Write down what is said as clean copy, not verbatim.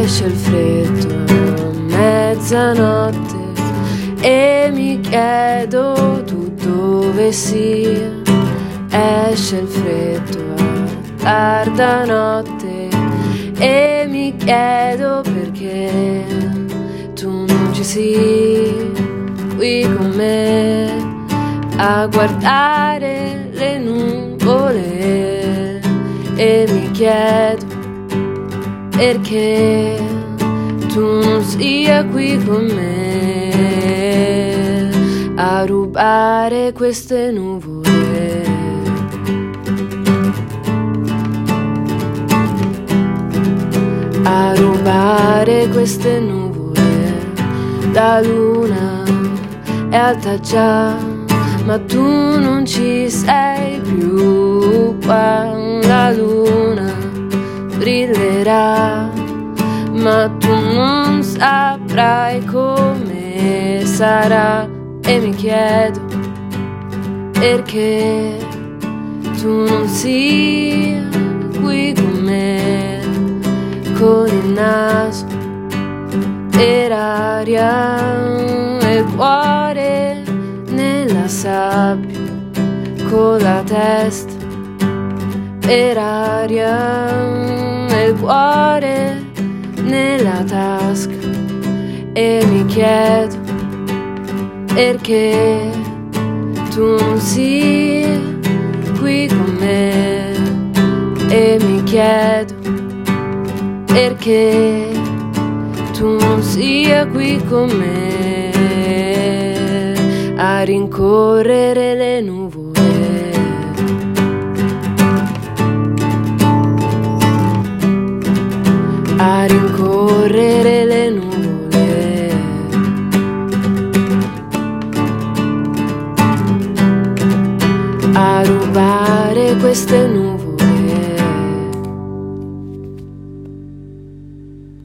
esce il freddo, mezzanotte, e mi chiedo tu dove sia. Esce il freddo a tarda notte e mi chiedo perché tu non ci sei qui con me a guardare le nuvole, e mi chiedo perché tu non sia qui con me a rubare queste nuvole. A rubare queste nuvole. La luna è alta già, ma tu non ci sei più qua. La luna brillerà, ma tu non saprai come sarà, e mi chiedo perché tu non sia qui con me, con il naso per aria e il cuore nella sabbia, con la testa per aria, il cuore nella tasca, e mi chiedo perché tu non sia qui con me, e mi chiedo perché tu non sia qui con me a rincorrere le nuvole. A rincorrere le nuvole. A rubare queste nuvole.